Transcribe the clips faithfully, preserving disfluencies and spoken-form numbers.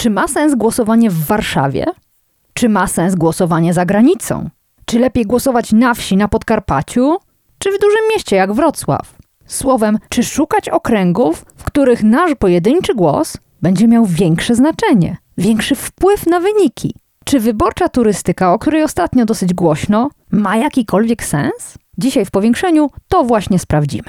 Czy ma sens głosowanie w Warszawie? Czy ma sens głosowanie za granicą? Czy lepiej głosować na wsi, na Podkarpaciu? Czy w dużym mieście jak Wrocław? Słowem, czy szukać okręgów, w których nasz pojedynczy głos będzie miał większe znaczenie, większy wpływ na wyniki? Czy wyborcza turystyka, o której ostatnio dosyć głośno, ma jakikolwiek sens? Dzisiaj w Powiększeniu to właśnie sprawdzimy.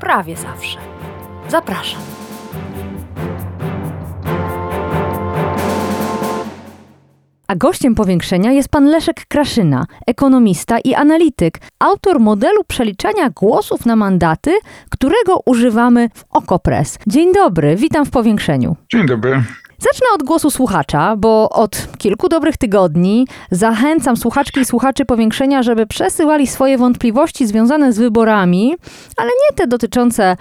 prawie zawsze. Zapraszam. A gościem Powiększenia jest pan Leszek Kraszyna, ekonomista i analityk, autor modelu przeliczania głosów na mandaty, którego używamy w OKO Press. Dzień dobry, witam w Powiększeniu. Dzień dobry. Zacznę od głosu słuchacza, bo od kilku dobrych tygodni zachęcam słuchaczki i słuchaczy Powiększenia, żeby przesyłali swoje wątpliwości związane z wyborami, ale nie te dotyczące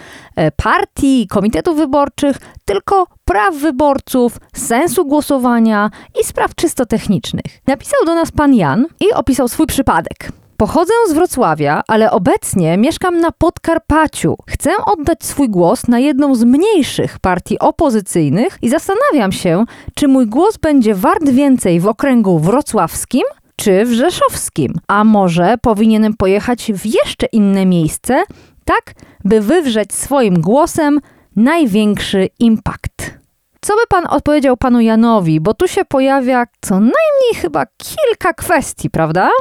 partii, komitetów wyborczych, tylko praw wyborców, sensu głosowania i spraw czysto technicznych. Napisał do nas pan Jan i opisał swój przypadek. Pochodzę z Wrocławia, ale obecnie mieszkam na Podkarpaciu. Chcę oddać swój głos na jedną z mniejszych partii opozycyjnych i zastanawiam się, czy mój głos będzie wart więcej w okręgu wrocławskim czy w rzeszowskim. A może powinienem pojechać w jeszcze inne miejsce, tak by wywrzeć swoim głosem największy impact. Co by pan odpowiedział panu Janowi, bo tu się pojawia co najmniej chyba kilka kwestii, prawda?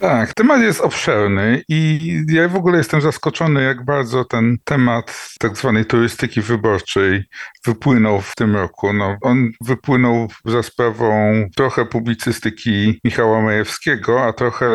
Tak, temat jest obszerny i ja w ogóle jestem zaskoczony, jak bardzo ten temat tak zwanej turystyki wyborczej wypłynął w tym roku. No, on wypłynął za sprawą trochę publicystyki Michała Majewskiego, a trochę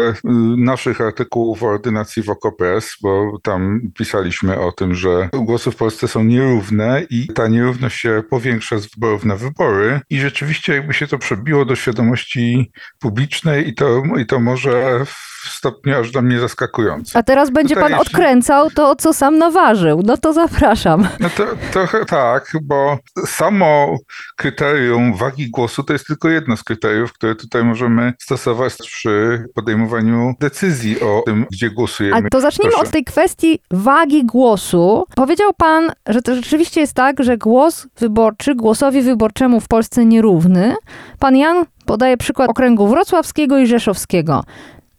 naszych artykułów o ordynacji w OKO Press, bo tam pisaliśmy o tym, że głosy w Polsce są nierówne i ta nierówność się powiększa z wyborów na wybory i rzeczywiście jakby się to przebiło do świadomości publicznej i to, i to może w stopniu aż dla mnie zaskakujące. A teraz będzie Tutaj pan jeszcze... odkręcał to, co sam naważył. No to zapraszam. No to, trochę tak, bo samo kryterium wagi głosu to jest tylko jedno z kryteriów, które tutaj możemy stosować przy podejmowaniu decyzji o tym, gdzie głosujemy. A to zacznijmy Proszę. od tej kwestii wagi głosu. Powiedział pan, że to rzeczywiście jest tak, że głos wyborczy głosowi wyborczemu w Polsce nierówny. Pan Jan podaje przykład okręgu wrocławskiego i rzeszowskiego.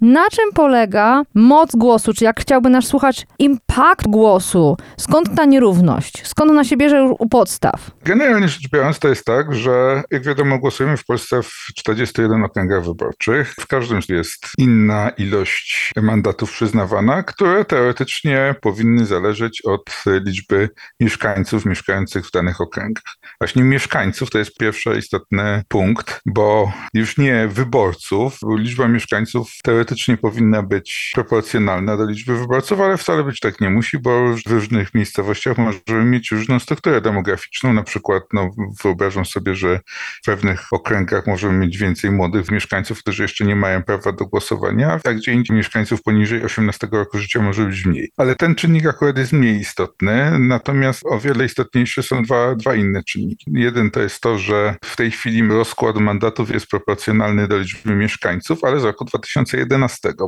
Na czym polega moc głosu, czy jak chciałby nasz słuchacz, impact głosu? Skąd ta nierówność? Skąd ona się bierze już u podstaw? Generalnie rzecz biorąc to jest tak, że jak wiadomo głosujemy w Polsce w czterdziestu jeden okręgach wyborczych. W każdym jest inna ilość mandatów przyznawana, które teoretycznie powinny zależeć od liczby mieszkańców mieszkających w danych okręgach. Właśnie mieszkańców to jest pierwszy istotny punkt, bo już nie wyborców, liczba mieszkańców teoretycznie powinna być proporcjonalna do liczby wyborców, ale wcale być tak nie musi, bo w różnych miejscowościach możemy mieć różną strukturę demograficzną. Na przykład no, wyobrażam sobie, że w pewnych okręgach możemy mieć więcej młodych mieszkańców, którzy jeszcze nie mają prawa do głosowania, a gdzie indziej mieszkańców poniżej osiemnastego roku życia może być mniej. Ale ten czynnik akurat jest mniej istotny, natomiast o wiele istotniejsze są dwa, dwa inne czynniki. Jeden to jest to, że w tej chwili rozkład mandatów jest proporcjonalny do liczby mieszkańców, ale z roku dwa tysiące jedenastego,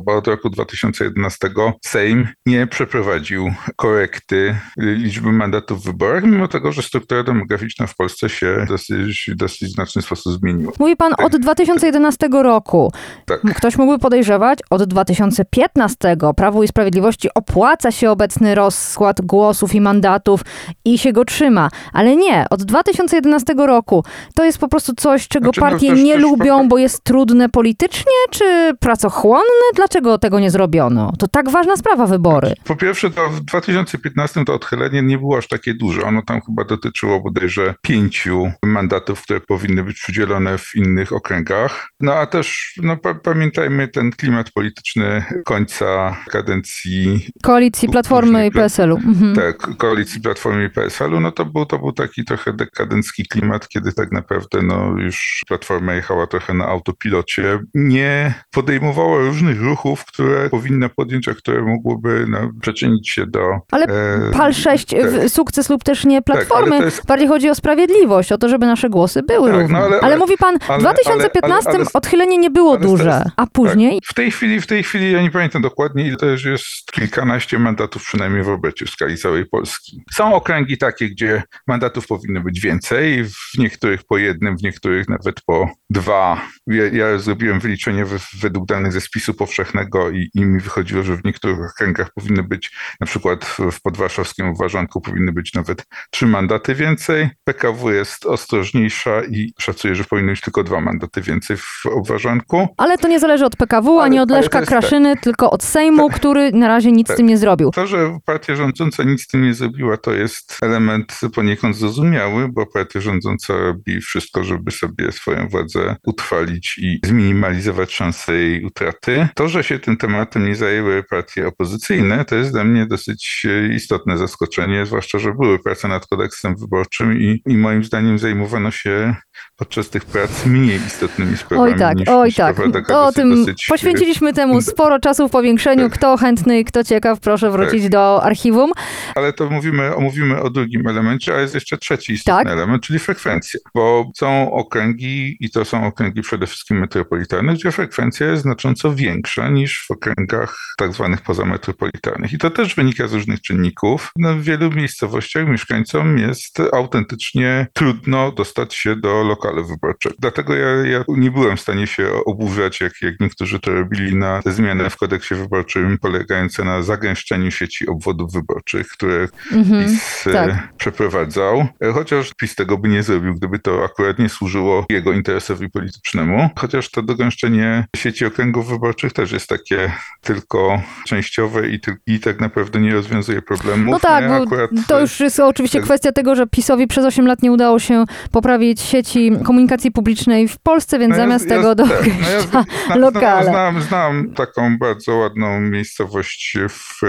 bo od roku dwa tysiące jedenastego Sejm nie przeprowadził korekty liczby mandatów w wyborach, mimo tego, że struktura demograficzna w Polsce się dosyć, dosyć znaczny sposób zmieniła. Mówi pan od dwa tysiące jedenastego roku. Tak. Ktoś mógłby podejrzewać, od dwa tysiące piętnastego Prawu i Sprawiedliwości opłaca się obecny rozkład głosów i mandatów i się go trzyma. Ale nie, od dwa tysiące jedenastego roku. To jest po prostu coś, czego znaczy, partie no też, nie też lubią, po... bo jest trudne politycznie, czy pracochłonne? bezstronne? Dlaczego tego nie zrobiono? To tak ważna sprawa, wybory. Po pierwsze, to w dwa tysiące piętnastym to odchylenie nie było aż takie duże. Ono tam chyba dotyczyło bodajże pięciu mandatów, które powinny być przydzielone w innych okręgach. No a też no, pa- pamiętajmy ten klimat polityczny końca kadencji Koalicji Platformy i P S L u. Mhm. Tak, Koalicji Platformy i P S L u, no to był, to był taki trochę dekadencki klimat, kiedy tak naprawdę no, już Platforma jechała trochę na autopilocie. Nie podejmowała różnych ruchów, które powinna podjąć, a które mogłyby no, przyczynić się do... Ale e, PAL sześć tak. sukces lub też nie Platformy, tak, jest... bardziej chodzi o sprawiedliwość, o to, żeby nasze głosy były tak, równe. No, ale, ale, ale mówi pan, w dwa tysiące piętnastym ale, ale, odchylenie nie było duże, jest, a później... Tak. W tej chwili, w tej chwili, ja nie pamiętam dokładnie, ile to jest kilkanaście mandatów przynajmniej w obrocie w skali całej Polski. Są okręgi takie, gdzie mandatów powinno być więcej, w niektórych po jednym, w niektórych nawet po dwa. Ja, ja zrobiłem wyliczenie w, według danych ze spisu powszechnego i, i mi wychodziło, że w niektórych okręgach powinny być, na przykład w podwarszawskim Uważanku powinny być nawet trzy mandaty więcej. P K W jest ostrożniejsza i szacuje, że powinno być tylko dwa mandaty więcej w Obwarzanku. Ale to nie zależy od P K W, ale, ani od Leszka Kraszyny, tak. tylko od Sejmu, tak. który na razie nic tak. z tym nie zrobił. To, że partia rządząca nic z tym nie zrobiła, to jest element poniekąd zrozumiały, bo partia rządząca robi wszystko, żeby sobie swoją władzę utrwalić i zminimalizować szanse jej utraty. To, że się tym tematem nie zajęły partie opozycyjne, to jest dla mnie dosyć istotne zaskoczenie, zwłaszcza, że były prace nad kodeksem wyborczym i, i moim zdaniem zajmowano się podczas tych prac mniej istotnymi sprawami. Oj tak, niż, oj niż tak. O tym dosyć... poświęciliśmy temu sporo czasu w powiększeniu. Tak. Kto chętny i kto ciekaw, proszę wrócić tak. do archiwum. Ale to mówimy, mówimy o drugim elemencie, a jest jeszcze trzeci istotny tak. element, czyli frekwencja. Bo są okręgi i to są okręgi przede wszystkim metropolitalne, gdzie frekwencja jest znacząco większa niż w okręgach tak zwanych pozametropolitalnych. I to też wynika z różnych czynników. No, w wielu miejscowościach mieszkańcom jest autentycznie trudno dostać się do lokalu wyborczego. Dlatego ja, ja nie byłem w stanie się oburzać, jak, jak niektórzy to robili, na te zmiany w kodeksie wyborczym polegające na zagęszczeniu sieci obwodów wyborczych, które mhm, PiS tak. przeprowadzał. Chociaż PiS tego by nie zrobił, gdyby to akurat nie służyło jego interesowi politycznemu. Chociaż to dogęszczenie sieci okręgów wyborczych też jest takie tylko częściowe i, ty- i tak naprawdę nie rozwiązuje problemów. No tak, bo akurat... to już jest oczywiście tak. kwestia tego, że PiS-owi przez osiem lat nie udało się poprawić sieci komunikacji publicznej w Polsce, więc no zamiast ja, tego ja, dogęszcza no ja zna, zna, lokale. Znam, znam taką bardzo ładną miejscowość w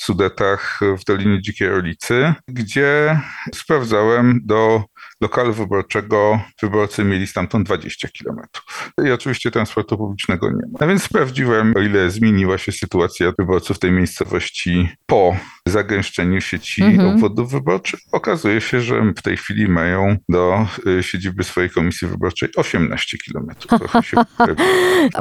Sudetach w Dolinie Dzikiej Orlicy, gdzie sprawdzałem do lokalu wyborczego wyborcy mieli stamtąd dwadzieścia kilometrów. I oczywiście transportu publicznego nie ma. A więc sprawdziłem, o ile zmieniła się sytuacja wyborców tej miejscowości po zagęszczeniu sieci mm-hmm. obwodów wyborczych. Okazuje się, że w tej chwili mają do siedziby swojej komisji wyborczej osiemnaście kilometrów.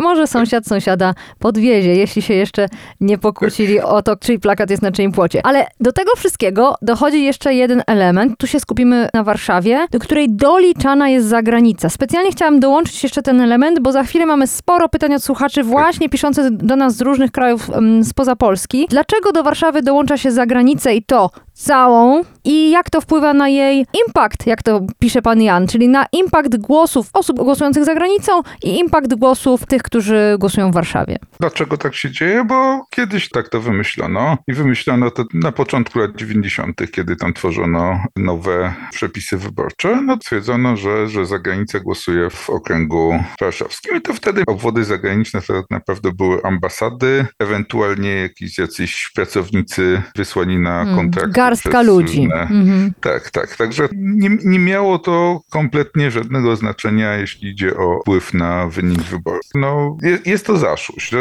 Może sąsiad sąsiada podwiezie, jeśli się jeszcze nie pokłócili o to, czyli plakat jest na czyim płocie. Ale do tego wszystkiego dochodzi jeszcze jeden element. Tu się skupimy na Warszawie, do której doliczana jest zagranica. Specjalnie chciałam dołączyć jeszcze ten element, bo za chwilę mamy sporo pytań od słuchaczy właśnie piszących do nas z różnych krajów um, spoza Polski. Dlaczego do Warszawy dołącza się zagranicę i to całą i jak to wpływa na jej impact, jak to pisze pan Jan, czyli na impact głosów osób głosujących za granicą i impact głosów tych, którzy głosują w Warszawie. Dlaczego tak się dzieje? Bo kiedyś tak to wymyślono i wymyślono to na początku lat dziewięćdziesiątych, kiedy tam tworzono nowe przepisy wyborcze. No twierdzono, że, że zagranica głosuje w okręgu warszawskim i to wtedy obwody zagraniczne to tak naprawdę były ambasady, ewentualnie jakiś, jacyś pracownicy wysłani na kontrakt. Hmm, garstka ludzi. Mhm. Tak, tak. Także nie, nie miało to kompletnie żadnego znaczenia, jeśli idzie o wpływ na wynik wyborów. No, jest, jest to zaszuś.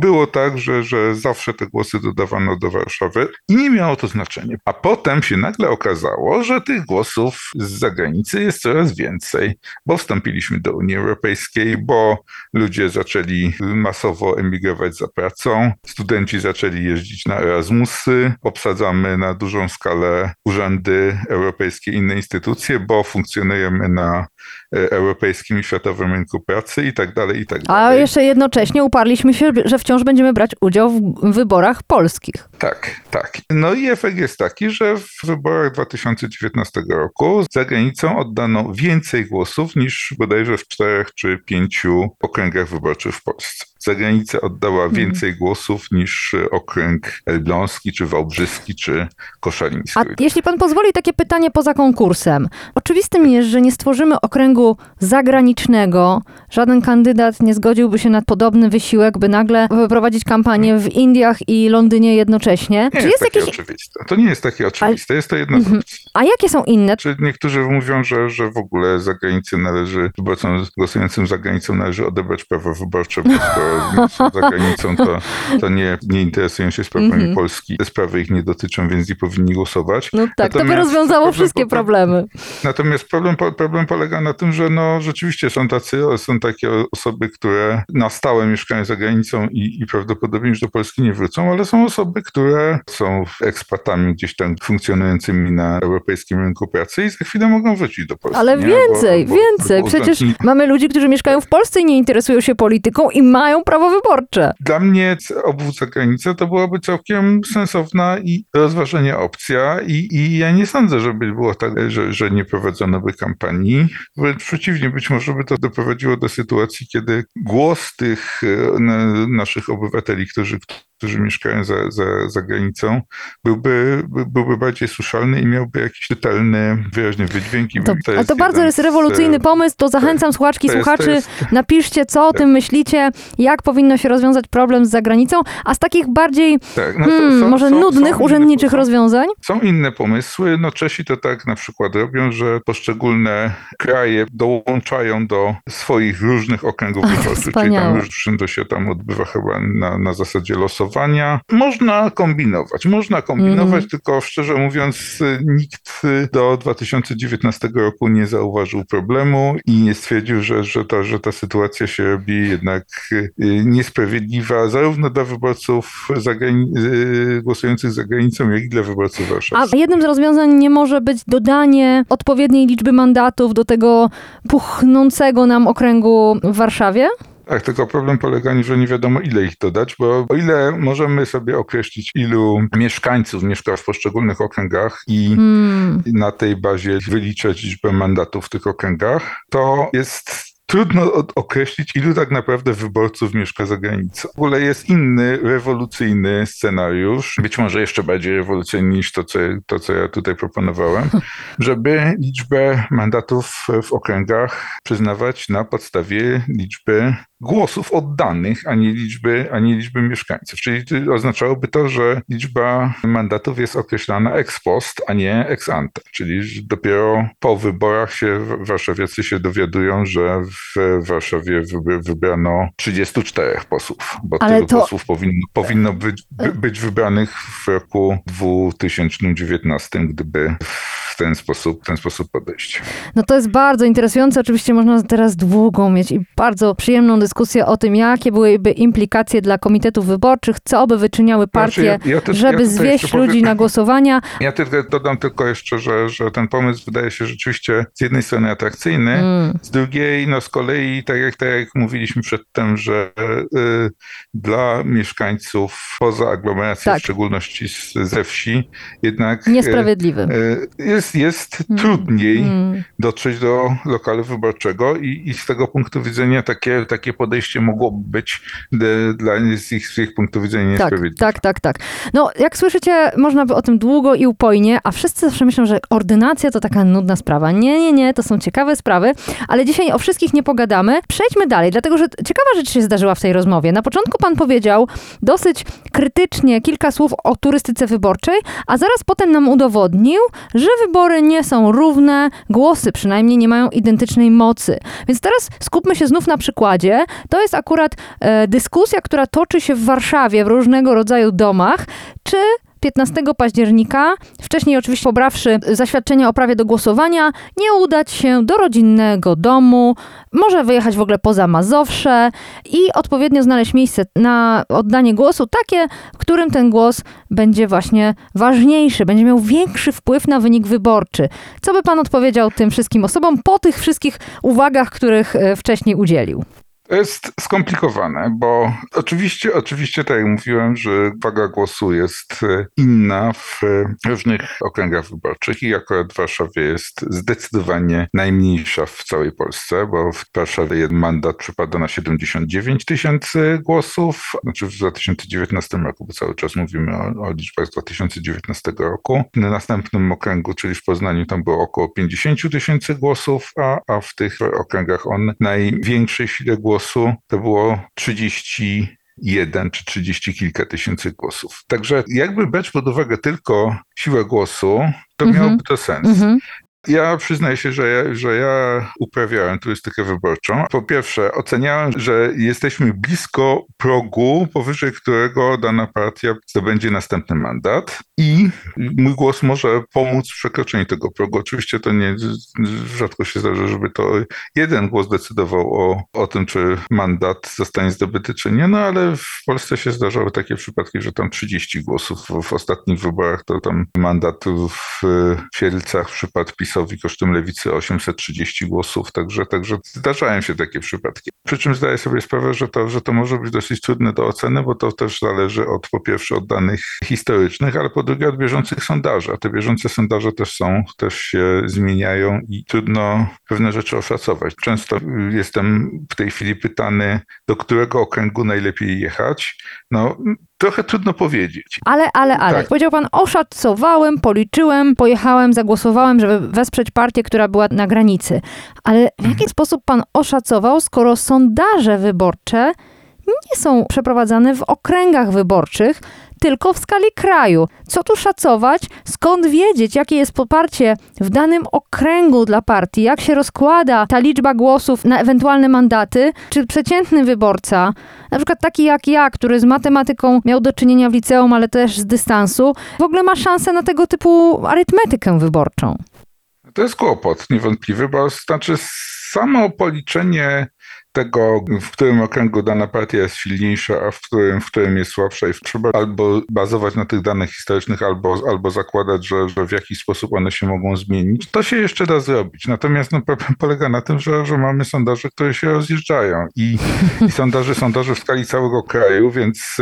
Było tak, że, że zawsze te głosy dodawano do Warszawy i nie miało to znaczenia. A potem się nagle okazało, że tych głosów z zagranicy jest coraz więcej, bo wstąpiliśmy do Unii Europejskiej, bo ludzie zaczęli masowo emigrować za pracą, studenci zaczęli jeździć na Erasmusy, obsadzamy na dużą skalę urzędy europejskie, inne instytucje, bo funkcjonujemy na europejskim i światowym rynku pracy i tak dalej, i tak dalej. A jeszcze jednocześnie uparliśmy się, że wciąż będziemy brać udział w wyborach polskich. Tak, tak. No i efekt jest taki, że w wyborach dwa tysiące dziewiętnastego roku za granicą oddano więcej głosów niż bodajże w czterech czy pięciu okręgach wyborczych w Polsce. zagranica oddała więcej głosów niż okręg elbląski, czy wałbrzyski, czy koszaliński. A jeśli pan pozwoli, takie pytanie poza konkursem. Oczywistym jest, że nie stworzymy okręgu zagranicznego. Żaden kandydat nie zgodziłby się na podobny wysiłek, by nagle wyprowadzić kampanię w Indiach i Londynie jednocześnie. Nie czy jest takie jakiś... oczywiste. To nie jest takie oczywiste. A... Jest to jedna mm-hmm. opcja. A jakie są inne? Czy niektórzy mówią, że, że w ogóle za granicę należy, wyborcom głosującym za granicą należy odebrać prawo wyborcze, bo skoro za granicą to, to nie, nie interesują się sprawami mm-hmm. Polski. Te sprawy ich nie dotyczą, więc nie powinni głosować. No tak, natomiast to by rozwiązało problem, wszystkie problemy. Natomiast problem, problem polega na tym, że no rzeczywiście są tacy, są takie osoby, które na stałe mieszkają za granicą i, i prawdopodobnie już do Polski nie wrócą, ale są osoby, które są ekspatami gdzieś tam funkcjonującymi na europejskim rynku pracy i za chwilę mogą wrócić do Polski. Ale nie? więcej, bo, bo, więcej. Bo Przecież uznań... mamy ludzi, którzy mieszkają w Polsce i nie interesują się polityką i mają prawo wyborcze. Dla mnie obwód za granicę to byłaby całkiem sensowna i do rozważenia opcja i, i ja nie sądzę, żeby było tak, że, że nie prowadzono by kampanii. Wręcz przeciwnie, być może by to doprowadziło do sytuacji, kiedy głos tych na, naszych obywateli, którzy, którzy mieszkają za, za, za granicą, byłby, byłby bardziej słyszalny i miałby jakiś czytelny, wyraźny wydźwięk. To, to a to bardzo jest rewolucyjny z, pomysł, to zachęcam tak, słuchaczki, jest, słuchaczy, jest, napiszcie, co tak. o tym myślicie, jak powinno się rozwiązać problem z zagranicą, a z takich bardziej tak, no hmm, są, może są, nudnych, są urzędniczych inne, rozwiązań? Są inne pomysły, no Czesi to tak na przykład robią, że poszczególne kraje dołączają do swoich różnych okręgów wyborczych, czyli tam już to się tam odbywa chyba na, na zasadzie losowania. Można kombinować, można kombinować, mm. tylko szczerze mówiąc nikt do dwa tysiące dziewiętnastego roku nie zauważył problemu i nie stwierdził, że, że, ta, że ta sytuacja się robi jednak niesprawiedliwa zarówno dla wyborców zagrani- głosujących za granicą, jak i dla wyborców warszawskich. A jednym z rozwiązań nie może być dodanie odpowiedniej liczby mandatów do tego puchnącego nam okręgu w Warszawie? Tak, tylko problem polega, że nie wiadomo ile ich dodać, bo o ile możemy sobie określić, ilu mieszkańców mieszka w poszczególnych okręgach i hmm. na tej bazie wyliczać liczbę mandatów w tych okręgach, to jest... Trudno od- określić, ilu tak naprawdę wyborców mieszka za granicą. W ogóle jest inny, rewolucyjny scenariusz, być może jeszcze bardziej rewolucyjny niż to, co, to, co ja tutaj proponowałem, żeby liczbę mandatów w okręgach przyznawać na podstawie liczby głosów oddanych, a nie liczby, a nie liczby mieszkańców. Czyli oznaczałoby to, że liczba mandatów jest określana ex post, a nie ex ante. Czyli dopiero po wyborach się warszawiacy się dowiadują, że w Warszawie wybrano trzydziestu czterech posłów, bo ale tylu to... posłów powinno, powinno być, by, być wybranych w roku dwa tysiące dziewiętnastym, gdyby w ten sposób, ten sposób podejść. No to jest bardzo interesujące. Oczywiście można teraz długą mieć i bardzo przyjemną dyskusję o tym, jakie byłyby implikacje dla komitetów wyborczych, co by wyczyniały partie, znaczy, ja, ja też, żeby ja zwieść ludzi powiem, na głosowania. Ja tylko dodam tylko jeszcze, że, że ten pomysł wydaje się rzeczywiście z jednej strony atrakcyjny, mm. z drugiej no z kolei, tak jak, tak jak mówiliśmy przedtem, że y, dla mieszkańców poza aglomeracją, tak. w szczególności z, ze wsi, jednak niesprawiedliwy. Y, y, jest, jest mm. trudniej mm. dotrzeć do lokalu wyborczego i, i z tego punktu widzenia takie, takie podejście mogłoby być de, dla z ich, z ich punktu widzenia niesprawiedliwe. Tak, tak, tak, tak. No, jak słyszycie, można by o tym długo i upojnie, a wszyscy zawsze myślą, że ordynacja to taka nudna sprawa. Nie, nie, nie, to są ciekawe sprawy, ale dzisiaj o wszystkich nie pogadamy. Przejdźmy dalej, dlatego że ciekawa rzecz się zdarzyła w tej rozmowie. Na początku pan powiedział dosyć krytycznie kilka słów o turystyce wyborczej, a zaraz potem nam udowodnił, że wybory nie są równe, głosy przynajmniej nie mają identycznej mocy. Więc teraz skupmy się znów na przykładzie. To jest akurat e, dyskusja, która toczy się w Warszawie w różnego rodzaju domach, czy piętnastego października, wcześniej oczywiście pobrawszy zaświadczenie o prawie do głosowania, nie udać się do rodzinnego domu, może wyjechać w ogóle poza Mazowsze i odpowiednio znaleźć miejsce na oddanie głosu takie, w którym ten głos będzie właśnie ważniejszy, będzie miał większy wpływ na wynik wyborczy. Co by pan odpowiedział tym wszystkim osobom po tych wszystkich uwagach, których wcześniej udzielił? To jest skomplikowane, bo oczywiście, oczywiście, tak jak mówiłem, że waga głosu jest inna w różnych okręgach wyborczych i akurat w Warszawie jest zdecydowanie najmniejsza w całej Polsce, bo w Warszawie jeden mandat przypada na siedemdziesiąt dziewięć tysięcy głosów, znaczy w dwa tysiące dziewiętnastym roku, bo cały czas mówimy o, o liczbach z dwa tysiące dziewiętnastego roku. Na następnym okręgu, czyli w Poznaniu, tam było około pięćdziesiąt tysięcy głosów, a, a w tych okręgach on największej sile głosów to było trzydzieści jeden czy trzydzieści kilka tysięcy głosów. Także jakby brać pod uwagę tylko siłę głosu, to mm-hmm. miałoby to sens. Mm-hmm. Ja przyznaję się, że ja, że ja uprawiałem turystykę wyborczą. Po pierwsze, oceniałem, że jesteśmy blisko progu, powyżej którego dana partia zdobędzie następny mandat i mój głos może pomóc w przekroczeniu tego progu. Oczywiście to nie, rzadko się zdarza, żeby to jeden głos decydował o, o tym, czy mandat zostanie zdobyty, czy nie, no ale w Polsce się zdarzały takie przypadki, że tam trzydzieści głosów w, w ostatnich wyborach, to tam mandat w Sielcach przypadł PiS kosztem Lewicy osiemset trzydzieści głosów, także, także zdarzają się takie przypadki. Przy czym zdaję sobie sprawę, że to, że to może być dosyć trudne do oceny, bo to też zależy od, po pierwsze, od danych historycznych, ale po drugie od bieżących sondaży. A te bieżące sondaże też są, też się zmieniają i trudno pewne rzeczy oszacować. Często jestem w tej chwili pytany, do którego okręgu najlepiej jechać. No, trochę trudno powiedzieć. Ale, ale, ale. Tak. Powiedział pan, oszacowałem, policzyłem, pojechałem, zagłosowałem, żeby wesprzeć partię, która była na granicy. Ale w jaki sposób pan oszacował, skoro sondaże wyborcze nie są przeprowadzane w okręgach wyborczych, tylko w skali kraju? Co tu szacować? Skąd wiedzieć, jakie jest poparcie w danym okręgu dla partii? Jak się rozkłada ta liczba głosów na ewentualne mandaty? Czy przeciętny wyborca, na przykład taki jak ja, który z matematyką miał do czynienia w liceum, ale też z dystansu, w ogóle ma szansę na tego typu arytmetykę wyborczą? To jest kłopot niewątpliwy, bo znaczy samo policzenie tego, w którym okręgu dana partia jest silniejsza, a w którym, w którym jest słabsza, i trzeba albo bazować na tych danych historycznych, albo, albo zakładać, że, że w jakiś sposób one się mogą zmienić. To się jeszcze da zrobić. Natomiast no, problem polega na tym, że, że mamy sondaże, które się rozjeżdżają i, i sondaże, sondaże w skali całego kraju, więc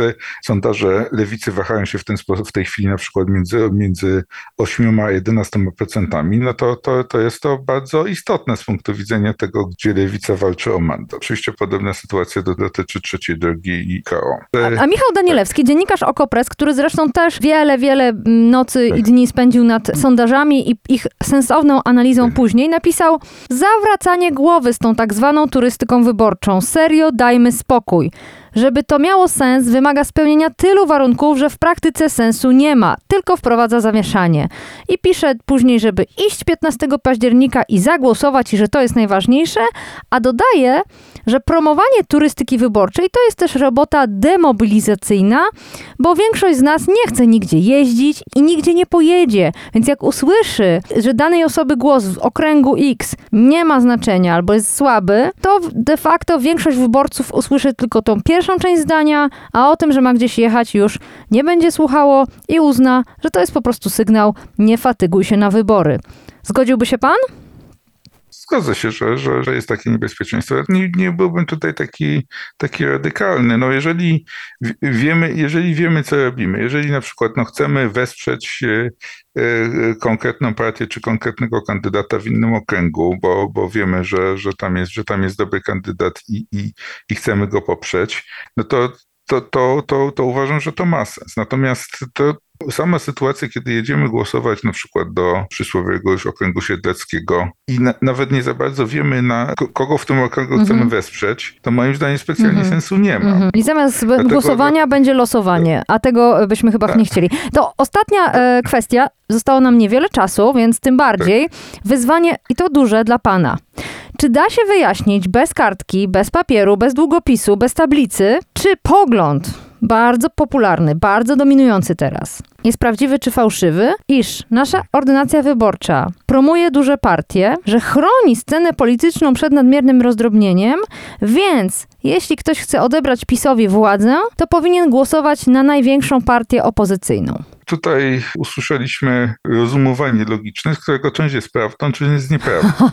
sondaże Lewicy wahają się w ten sposób w tej chwili na przykład między, między osiem a jedenastoma procentami. No to, to, to jest to bardzo istotne z punktu widzenia tego, gdzie Lewica walczy o mandat. Oczywiście podobna sytuacja dotyczy Trzeciej Drogi i K O. A, a Michał Danielewski, tak. dziennikarz OKO Press, który zresztą też wiele, wiele nocy tak. i dni spędził nad sondażami i ich sensowną analizą tak. później, napisał: zawracanie głowy z tą tak zwaną turystyką wyborczą. Serio, dajmy spokój. Żeby to miało sens, wymaga spełnienia tylu warunków, że w praktyce sensu nie ma, tylko wprowadza zamieszanie. I pisze później, żeby iść piętnastego października i zagłosować i że to jest najważniejsze, a dodaje, że promowanie turystyki wyborczej to jest też robota demobilizacyjna, bo większość z nas nie chce nigdzie jeździć i nigdzie nie pojedzie, więc jak usłyszy, że danej osoby głos w okręgu X nie ma znaczenia albo jest słaby, to de facto większość wyborców usłyszy tylko tą pierwszą część zdania, a o tym, że ma gdzieś jechać, już nie będzie słuchało i uzna, że to jest po prostu sygnał: nie fatyguj się na wybory. Zgodziłby się pan? Zgodzę się, że, że, że jest takie niebezpieczeństwo. Nie, nie byłbym tutaj taki, taki radykalny. No jeżeli wiemy, jeżeli wiemy, co robimy, jeżeli na przykład no, chcemy wesprzeć konkretną partię czy konkretnego kandydata w innym okręgu, bo, bo wiemy, że, że, tam jest, że tam jest dobry kandydat i, i, i chcemy go poprzeć, no to, to, to, to, to uważam, że to ma sens. Natomiast to sama sytuacja, kiedy jedziemy głosować na przykład do przysłowiowego już okręgu siedleckiego i na, nawet nie za bardzo wiemy, na k- kogo w tym okręgu mm-hmm. chcemy wesprzeć, to moim zdaniem specjalnie mm-hmm. sensu nie ma. Mm-hmm. I zamiast Dlatego... głosowania będzie losowanie, a tego byśmy chyba tak. nie chcieli. To ostatnia e, kwestia, zostało nam niewiele czasu, więc tym bardziej tak. wyzwanie, i to duże, dla pana. Czy da się wyjaśnić bez kartki, bez papieru, bez długopisu, bez tablicy, czy pogląd, bardzo popularny, bardzo dominujący teraz, jest prawdziwy czy fałszywy, iż nasza ordynacja wyborcza promuje duże partie, że chroni scenę polityczną przed nadmiernym rozdrobnieniem, więc jeśli ktoś chce odebrać PiS-owi władzę, to powinien głosować na największą partię opozycyjną? Tutaj usłyszeliśmy rozumowanie logiczne, z którego część jest prawdą, część jest nieprawdą.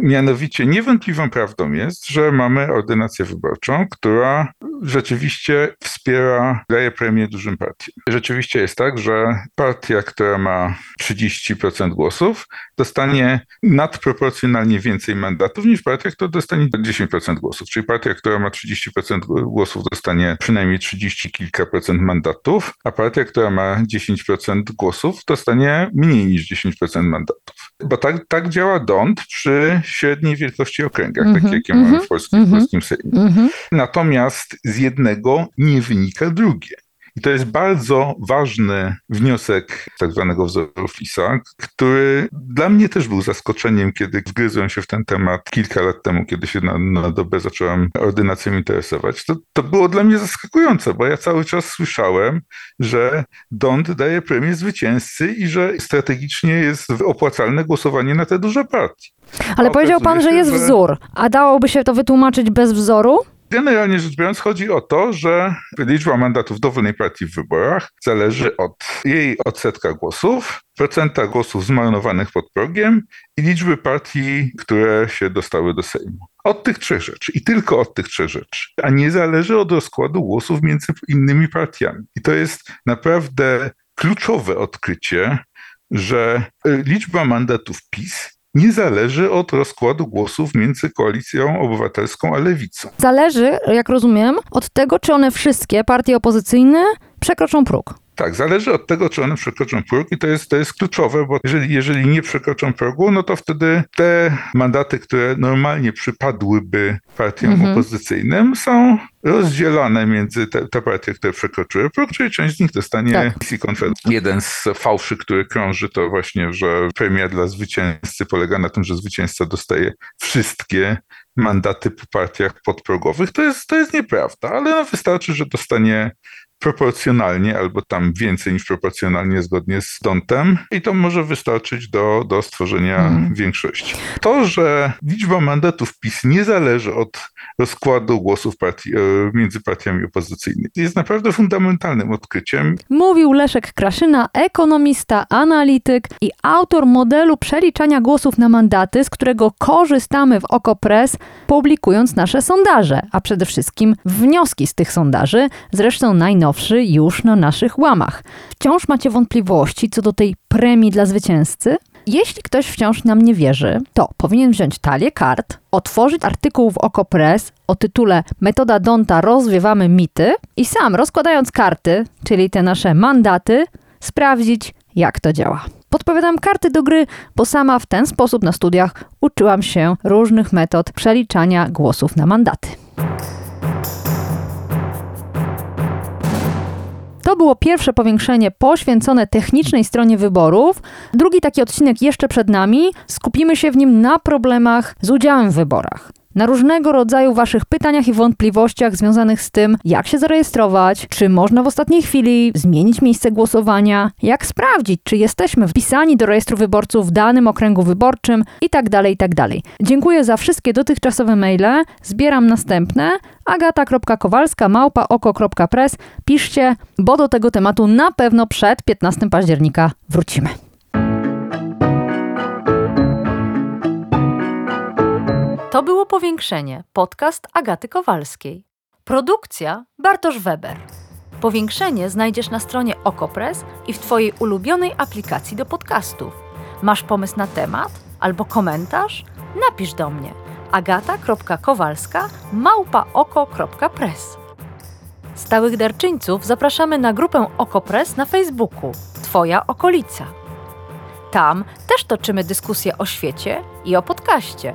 Mianowicie niewątpliwą prawdą jest, że mamy ordynację wyborczą, która rzeczywiście wspiera, daje premię dużym partiom. Rzeczywiście jest tak, że partia, która ma trzydzieści procent głosów, dostanie nadproporcjonalnie więcej mandatów niż partia, która dostanie dziesięć procent głosów. Czyli partia, która ma trzydzieści procent głosów, dostanie przynajmniej trzydzieści kilka procent mandatów, a partia, która ma dziesięć procent głosów, dostanie mniej niż dziesięć procent mandatów. Bo tak, tak działa D'Hondt przy średniej wielkości okręgach, mm-hmm, takie jakie mm-hmm, mamy w polskim, mm-hmm, polskim Sejmie. Mm-hmm. Natomiast z jednego nie wynika drugie. I to jest bardzo ważny wniosek tak zwanego wzoru Flisa, który dla mnie też był zaskoczeniem, kiedy wgryzłem się w ten temat kilka lat temu, kiedy się na, na dobę zacząłem ordynacją interesować. To, to było dla mnie zaskakujące, bo ja cały czas słyszałem, że D'Hondt daje premię zwycięzcy i że strategicznie jest opłacalne głosowanie na te duże partie. Ale no, powiedział pan, się, że jest że... wzór, a dałoby się to wytłumaczyć bez wzoru? Generalnie rzecz biorąc chodzi o to, że liczba mandatów dowolnej partii w wyborach zależy od jej odsetka głosów, procenta głosów zmarnowanych pod progiem i liczby partii, które się dostały do Sejmu. Od tych trzech rzeczy i tylko od tych trzech rzeczy, a nie zależy od rozkładu głosów między innymi partiami. I to jest naprawdę kluczowe odkrycie, że liczba mandatów PiS nie zależy od rozkładu głosów między Koalicją Obywatelską a Lewicą. Zależy, jak rozumiem, od tego, czy one wszystkie partie opozycyjne przekroczą próg. Tak, zależy od tego, czy one przekroczą próg i to jest, to jest kluczowe, bo jeżeli, jeżeli nie przekroczą progu, no to wtedy te mandaty, które normalnie przypadłyby partiom mhm. opozycyjnym, są rozdzielane między te, te partie, które przekroczyły próg, czyli część z nich dostanie tak. misji konferencji. Jeden z fałszy, który krąży, to właśnie, że premia dla zwycięzcy polega na tym, że zwycięzca dostaje wszystkie mandaty po partiach podprogowych. To jest, to jest nieprawda, ale no wystarczy, że dostanie proporcjonalnie, albo tam więcej niż proporcjonalnie, zgodnie z D'Hondtem i to może wystarczyć do, do stworzenia mm. większości. To, że liczba mandatów PiS nie zależy od rozkładu głosów partii, między partiami opozycyjnymi, jest naprawdę fundamentalnym odkryciem. Mówił Leszek Kraszyna, ekonomista, analityk i autor modelu przeliczania głosów na mandaty, z którego korzystamy w OKO Press, publikując nasze sondaże, a przede wszystkim wnioski z tych sondaży, zresztą najnowsze już na naszych łamach. Wciąż macie wątpliwości co do tej premii dla zwycięzcy? Jeśli ktoś wciąż nam nie wierzy, to powinien wziąć talię kart, otworzyć artykuł w OKO Press o tytule Metoda D'Hondta rozwiewamy mity i sam rozkładając karty, czyli te nasze mandaty, sprawdzić jak to działa. Podpowiadam karty do gry, bo sama w ten sposób na studiach uczyłam się różnych metod przeliczania głosów na mandaty. To było pierwsze powiększenie poświęcone technicznej stronie wyborów. Drugi taki odcinek jeszcze przed nami. Skupimy się w nim na problemach z udziałem w wyborach. Na różnego rodzaju waszych pytaniach i wątpliwościach związanych z tym, jak się zarejestrować, czy można w ostatniej chwili zmienić miejsce głosowania, jak sprawdzić, czy jesteśmy wpisani do rejestru wyborców w danym okręgu wyborczym itd., itd. Dziękuję za wszystkie dotychczasowe maile, zbieram następne. agata.kowalska małpa oko.press. Piszcie, bo do tego tematu na pewno przed piętnastego października wrócimy. To było Powiększenie, podcast Agaty Kowalskiej. Produkcja Bartosz Weber. Powiększenie znajdziesz na stronie OKO Press i w twojej ulubionej aplikacji do podcastów. Masz pomysł na temat albo komentarz? Napisz do mnie agata.kowalska małpa oko.press. Stałych darczyńców zapraszamy na grupę OKO Press na Facebooku. Twoja okolica. Tam też toczymy dyskusje o świecie i o podcaście.